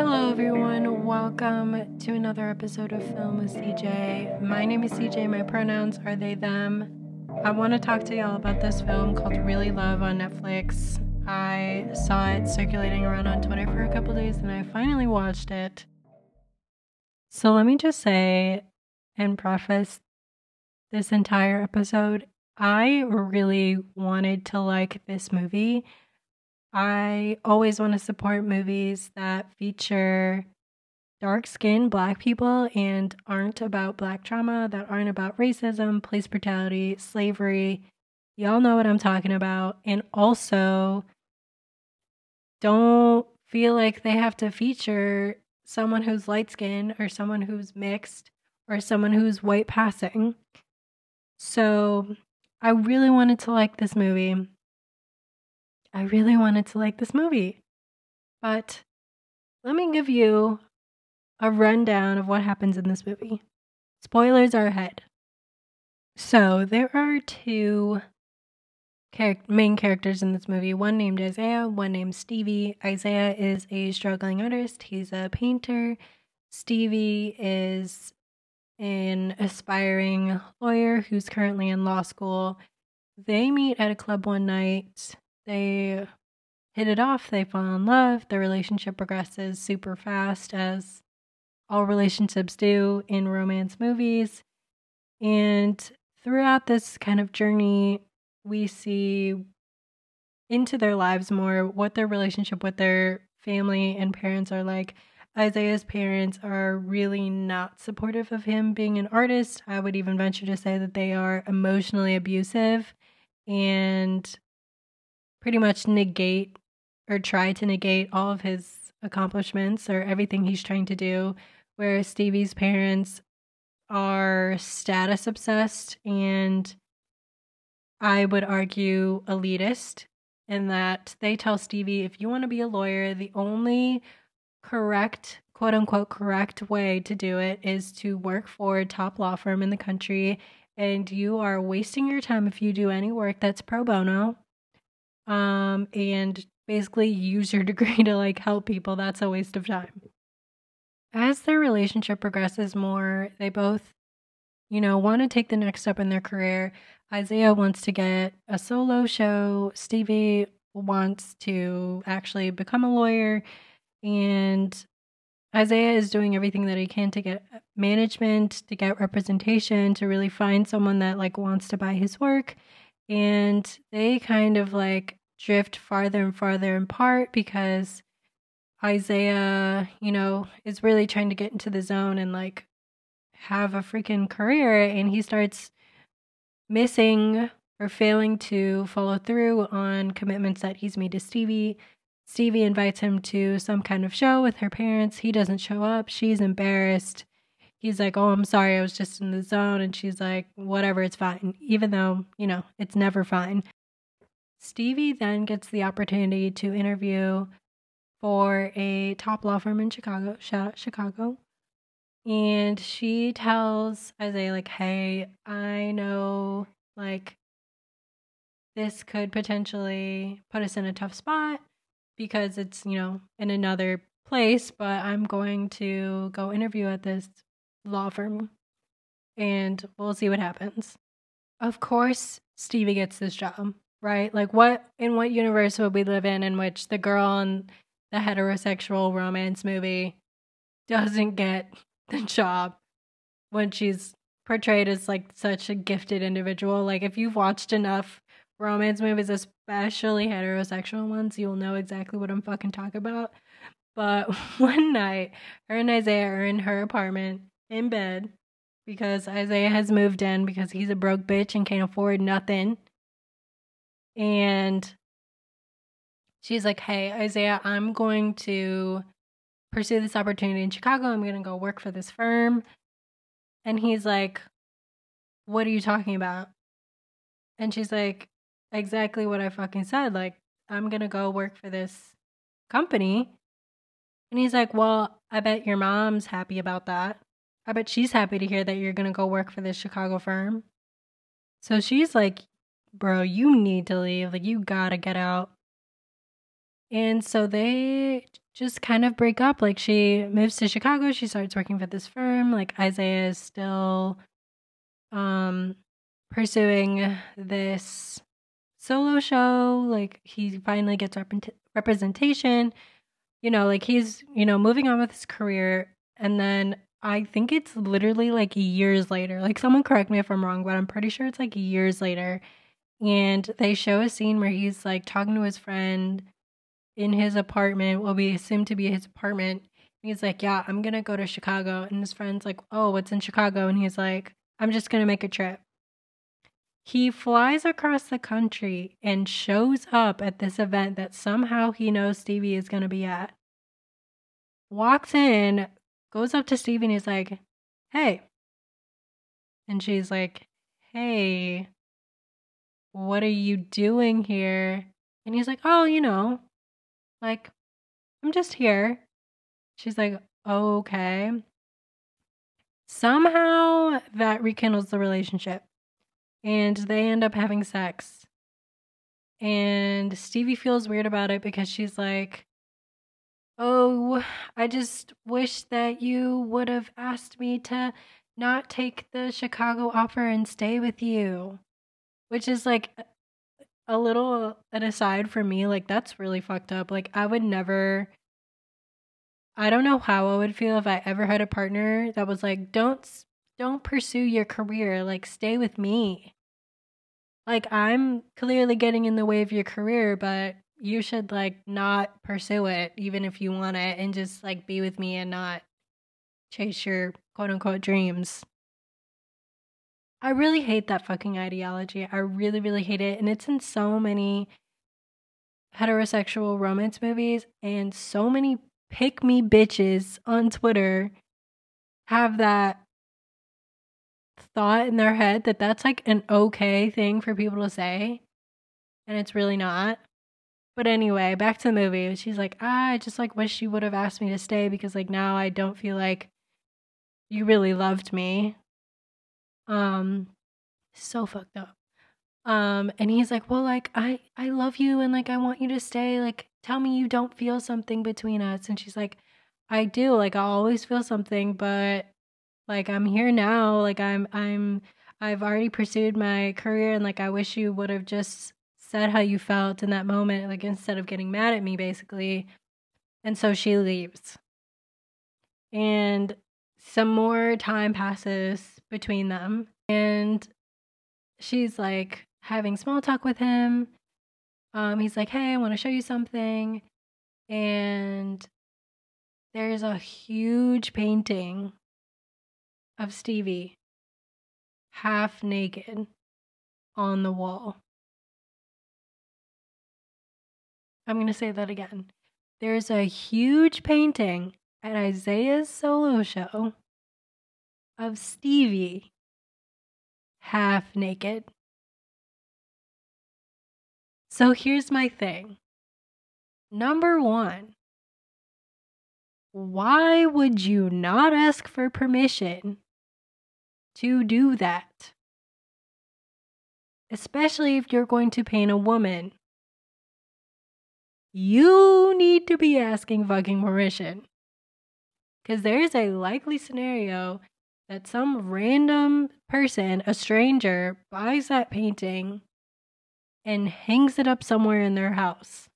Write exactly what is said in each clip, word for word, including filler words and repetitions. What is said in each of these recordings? Hello everyone, welcome to another episode of Film with C J. My name is C J, my pronouns are they, them. I want to talk to y'all about this film called Really Love on Netflix. I saw it circulating around on Twitter for a couple days and I finally watched it. So let me just say and preface this entire episode, I really wanted to like this movie. I always want to support movies that feature dark-skinned Black people and aren't about Black trauma, that aren't about racism, police brutality, slavery. Y'all know what I'm talking about. And also, don't feel like they have to feature someone who's light-skinned or someone who's mixed or someone who's white passing. So I really wanted to like this movie. I really wanted to like this movie, but let me give you a rundown of what happens in this movie. Spoilers are ahead. So there are two char- main characters in this movie, one named Isaiah, one named Stevie. Isaiah is a struggling artist. He's a painter. Stevie is an aspiring lawyer who's currently in law school. They meet at a club one night. They hit it off, they fall in love, their relationship progresses super fast as all relationships do in romance movies. And throughout this kind of journey, we see into their lives more what their relationship with their family and parents are like. Isaiah's parents are really not supportive of him being an artist. I would even venture to say that they are emotionally abusive and pretty much negate or try to negate all of his accomplishments or everything he's trying to do, whereas Stevie's parents are status obsessed and I would argue elitist, in that they tell Stevie, if you want to be a lawyer, the only correct, quote unquote, correct way to do it is to work for a top law firm in the country, and you are wasting your time if you do any work that's pro bono. Um, and basically use your degree to like help people. That's a waste of time. As their relationship progresses more, they both, you know, want to take the next step in their career. Isaiah wants to get a solo show. Stevie wants to actually become a lawyer, and Isaiah is doing everything that he can to get management, to get representation, to really find someone that like wants to buy his work. And they kind of like drift farther and farther apart because Isaiah, you know, is really trying to get into the zone and like have a freaking career. And he starts missing or failing to follow through on commitments that he's made to Stevie. Stevie invites him to some kind of show with her parents. He doesn't show up. She's embarrassed. He's like, oh, I'm sorry, I was just in the zone. And she's like, whatever, it's fine. Even though, you know, it's never fine. Stevie then gets the opportunity to interview for a top law firm in Chicago. Shout out Chicago. And she tells Isaiah, like, hey, I know, like, this could potentially put us in a tough spot because it's, you know, in another place, but I'm going to go interview at this law firm and we'll see what happens. Of course Stevie gets this job, right? Like, what in what universe would we live in in which the girl in the heterosexual romance movie doesn't get the job when she's portrayed as like such a gifted individual? Like, if you've watched enough romance movies, especially heterosexual ones, you'll know exactly what I'm fucking talking about. But one night her and Isaiah are in her apartment in bed because Isaiah has moved in because he's a broke bitch and can't afford nothing. And she's like, hey, Isaiah, I'm going to pursue this opportunity in Chicago. I'm going to go work for this firm. And he's like, what are you talking about? And she's like, exactly what I fucking said. Like, I'm going to go work for this company. And he's like, well, I bet your mom's happy about that. I bet she's happy to hear that you're going to go work for this Chicago firm. So she's like, bro, you need to leave. Like, you got to get out. And so they just kind of break up. Like, she moves to Chicago. She starts working for this firm. Like, Isaiah is still um, pursuing this solo show. Like, he finally gets rep- representation. You know, like, he's, you know, moving on with his career. And then I think it's literally, like, years later. Like, someone correct me if I'm wrong, but I'm pretty sure it's, like, years later. And they show a scene where he's, like, talking to his friend in his apartment, what we assume to be his apartment. And he's like, yeah, I'm going to go to Chicago. And his friend's like, oh, what's in Chicago? And he's like, I'm just going to make a trip. He flies across the country and shows up at this event that somehow he knows Stevie is going to be at. Walks in, goes up to Stevie, and he's like, hey. And she's like, hey, what are you doing here? And he's like, oh, you know, like, I'm just here. She's like, oh, okay. Somehow that rekindles the relationship. And they end up having sex. And Stevie feels weird about it because she's like, oh, I just wish that you would have asked me to not take the Chicago offer and stay with you. Which is, like, a little an aside for me. Like, that's really fucked up. Like, I would never, I don't know how I would feel if I ever had a partner that was like, don't Don't pursue your career. Like, stay with me. Like, I'm clearly getting in the way of your career, but you should, like, not pursue it, even if you want it, and just, like, be with me and not chase your quote-unquote dreams. I really hate that fucking ideology. I really, really hate it. And it's in so many heterosexual romance movies, and so many pick-me bitches on Twitter have that thought in their head that that's, like, an okay thing for people to say, and it's really not. But anyway, back to the movie. She's like, ah, I just, like, wish you would have asked me to stay because, like, now I don't feel like you really loved me. Um so fucked up. Um and he's like, well, like, I I love you, and, like, I want you to stay. Like, tell me you don't feel something between us. And she's like, I do. Like, I always feel something, but, like, I'm here now. Like, I'm, I'm, I've already pursued my career, and, like, I wish you would have just said how you felt in that moment, like, instead of getting mad at me, basically. And so she leaves. And some more time passes between them, and she's, like, having small talk with him. Um, he's like, hey, I want to show you something. And there's a huge painting of Stevie, half naked, on the wall. I'm going to say that again. There's a huge painting at Isaiah's solo show of Stevie, half naked. So here's my thing. Number one, why would you not ask for permission to do that? Especially if you're going to paint a woman. You need to be asking fucking permission. Because there is a likely scenario that some random person, a stranger, buys that painting and hangs it up somewhere in their house.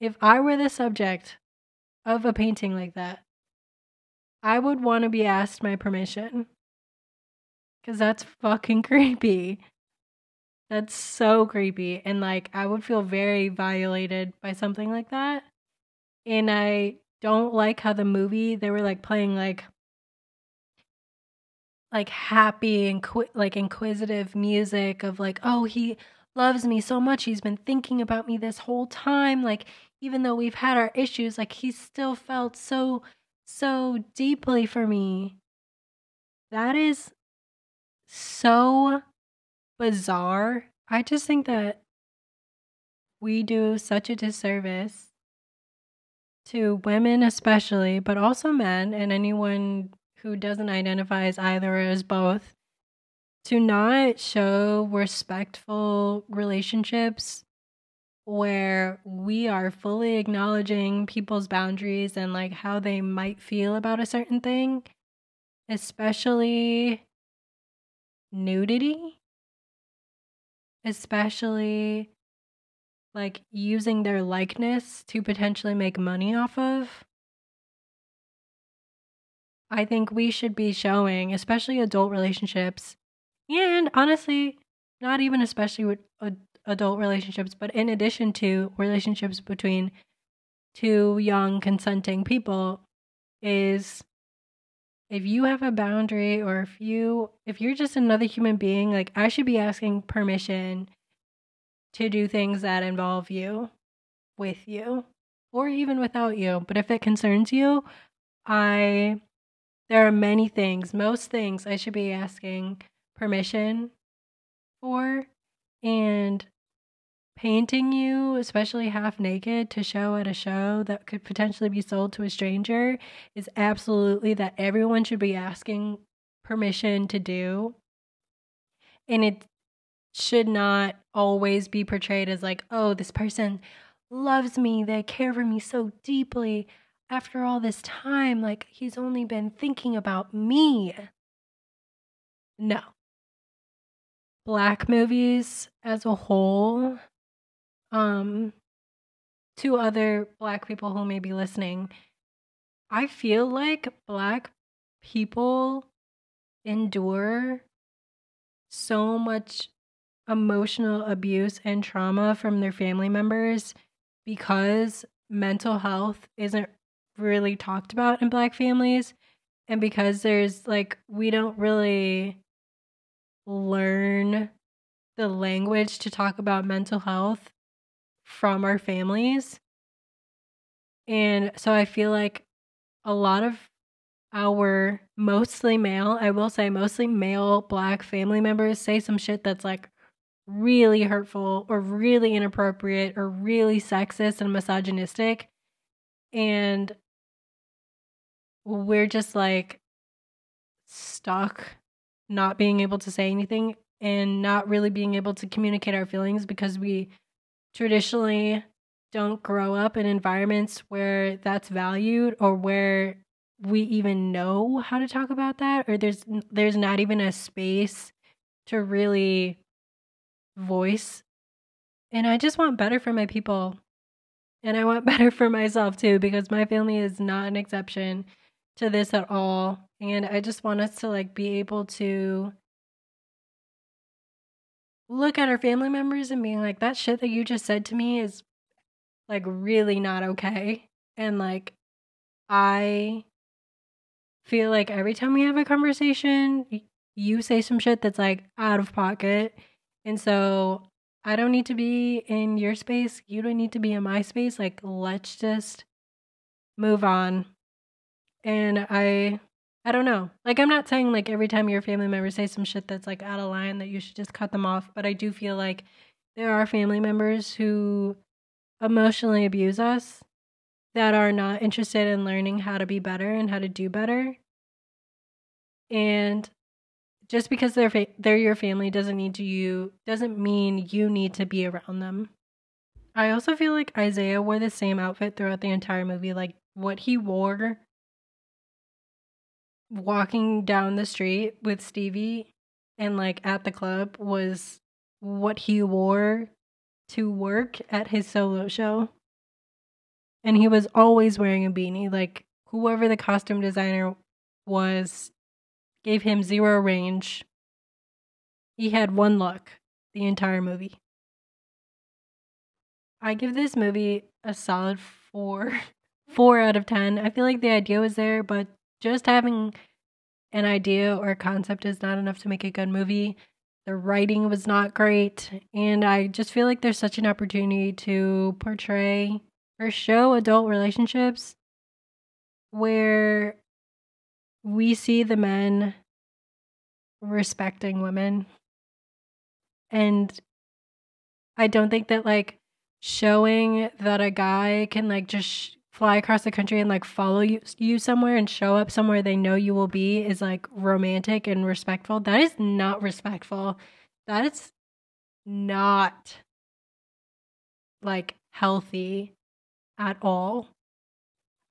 If I were the subject of a painting like that, I would want to be asked my permission. Because that's fucking creepy. That's so creepy. And, like, I would feel very violated by something like that. And I don't like how the movie, they were, like, playing, like, like happy and inqu- like inquisitive music of, like, oh, he loves me so much. He's been thinking about me this whole time. Like, even though we've had our issues, like, he still felt so, so deeply for me. That is so bizarre. I just think that we do such a disservice to women especially, but also men and anyone who doesn't identify as either or as both, to not show respectful relationships where we are fully acknowledging people's boundaries and like how they might feel about a certain thing, especially nudity, especially like using their likeness to potentially make money off of. I think we should be showing, especially adult relationships, and honestly, not even especially with adult relationships, but in addition to relationships between two young consenting people, is if you have a boundary, or if you if you're just another human being, like I should be asking permission to do things that involve you, with you, or even without you. But if it concerns you, I there are many things, most things I should be asking permission for. And painting you, especially half naked, to show at a show that could potentially be sold to a stranger is absolutely that everyone should be asking permission to do. And it should not always be portrayed as like, oh, this person loves me, they care for me so deeply after all this time, like he's only been thinking about me. No. Black movies as a whole, um, to other Black people who may be listening, I feel like Black people endure so much emotional abuse and trauma from their family members because mental health isn't really talked about in Black families, and because there's like, we don't really learn the language to talk about mental health from our families. And so I feel like a lot of our mostly male, I will say mostly male Black family members say some shit that's like really hurtful or really inappropriate or really sexist and misogynistic. And we're just like stuck not being able to say anything and not really being able to communicate our feelings because we traditionally don't grow up in environments where that's valued or where we even know how to talk about that, or there's there's not even a space to really voice. And I just want better for my people, and I want better for myself too, because my family is not an exception to this at all. And I just want us to like be able to look at our family members and being like, that shit that you just said to me is like really not okay. And like, I feel like every time we have a conversation, you say some shit that's like out of pocket. And so I don't need to be in your space. You don't need to be in my space. Like, let's just move on. And I... I don't know. Like, I'm not saying, like, every time your family members say some shit that's, like, out of line that you should just cut them off. But I do feel like there are family members who emotionally abuse us that are not interested in learning how to be better and how to do better. And just because they're fa- they're your family doesn't need to you doesn't mean you need to be around them. I also feel like Isaiah wore the same outfit throughout the entire movie. Like, what he wore walking down the street with Stevie and like at the club was what he wore to work at his solo show. And he was always wearing a beanie. Like, whoever the costume designer was gave him zero range. He had one look the entire movie. I give this movie a solid four. Four out of ten. I feel like the idea was there, but just having an idea or a concept is not enough to make a good movie. The writing was not great. And I just feel like there's such an opportunity to portray or show adult relationships where we see the men respecting women. And I don't think that like showing that a guy can like just... Sh- fly across the country and like follow you, you somewhere and show up somewhere they know you will be is like romantic and respectful. That is not respectful. That is not like healthy at all.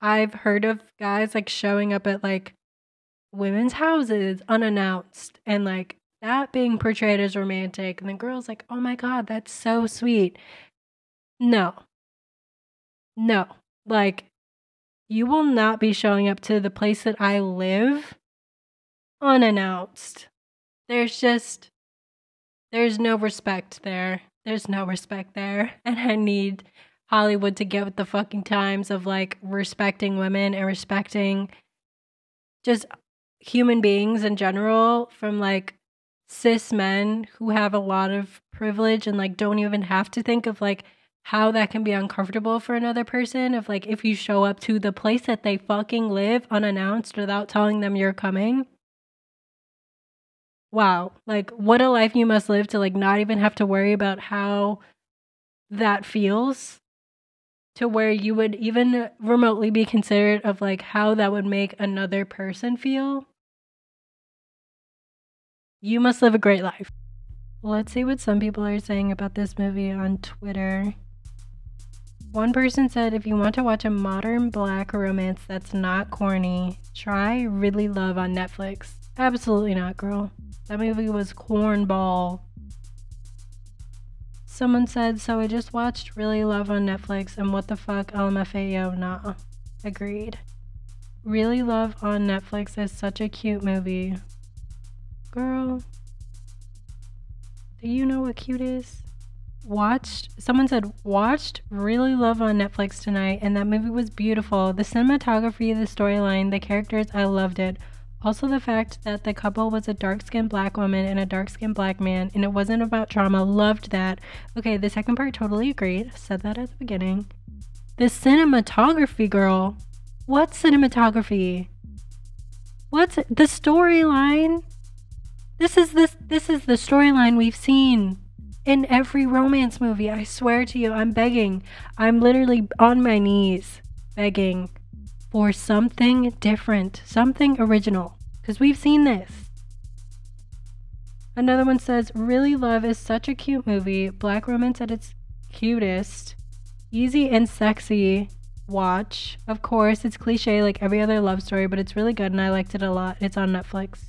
I've heard of guys like showing up at like women's houses unannounced and like that being portrayed as romantic, and the girl's like, oh my God, that's so sweet. No. No. Like, you will not be showing up to the place that I live unannounced. There's just, there's no respect there. There's no respect there. And I need Hollywood to get with the fucking times of like respecting women and respecting just human beings in general, from like cis men who have a lot of privilege and like don't even have to think of like how that can be uncomfortable for another person if like if you show up to the place that they fucking live unannounced without telling them you're coming. Wow, like what a life you must live to like not even have to worry about how that feels, to where you would even remotely be considerate of like how that would make another person feel. You must live a great life. Let's see what some people are saying about this movie on Twitter. One person said, if you want to watch a modern black romance that's not corny, try Really Love on Netflix. Absolutely not, girl. That movie was cornball. Someone said, so I just watched Really Love on Netflix and what the fuck, L M F A O, nah. Agreed. Really Love on Netflix is such a cute movie. Girl, do you know what cute is? Watched, someone said, watched Really Love on Netflix tonight, and that movie was beautiful. The cinematography, the storyline, the characters, I loved it. Also the fact that the couple was a dark-skinned black woman and a dark-skinned black man, and it wasn't about trauma. Loved that. Okay, the second part, totally agreed. Said that at the beginning. The cinematography, girl. What cinematography? What's the storyline? This is this this is the storyline we've seen in every romance movie. I swear to you, I'm begging. I'm literally on my knees begging for something different, something original, because we've seen this. Another one says, Really Love is such a cute movie. Black romance at its cutest. Easy and sexy watch. Of course, it's cliche like every other love story, but it's really good and I liked it a lot. It's on Netflix.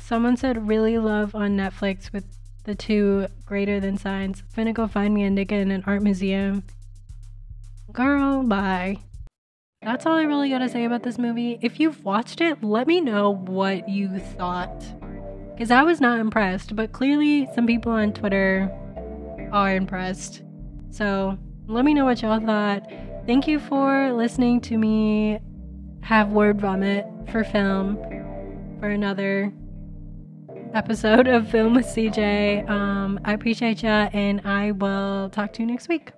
Someone said, Really Love on Netflix with the two greater than signs. Finna go find me a nigga in an art museum. Girl, bye. That's all I really gotta say about this movie. If you've watched it, let me know what you thought, because I was not impressed, but clearly some people on Twitter are impressed. So let me know what y'all thought. Thank you for listening to me have word vomit for film for another episode of Film with C J. Um, I appreciate ya, and I will talk to you next week.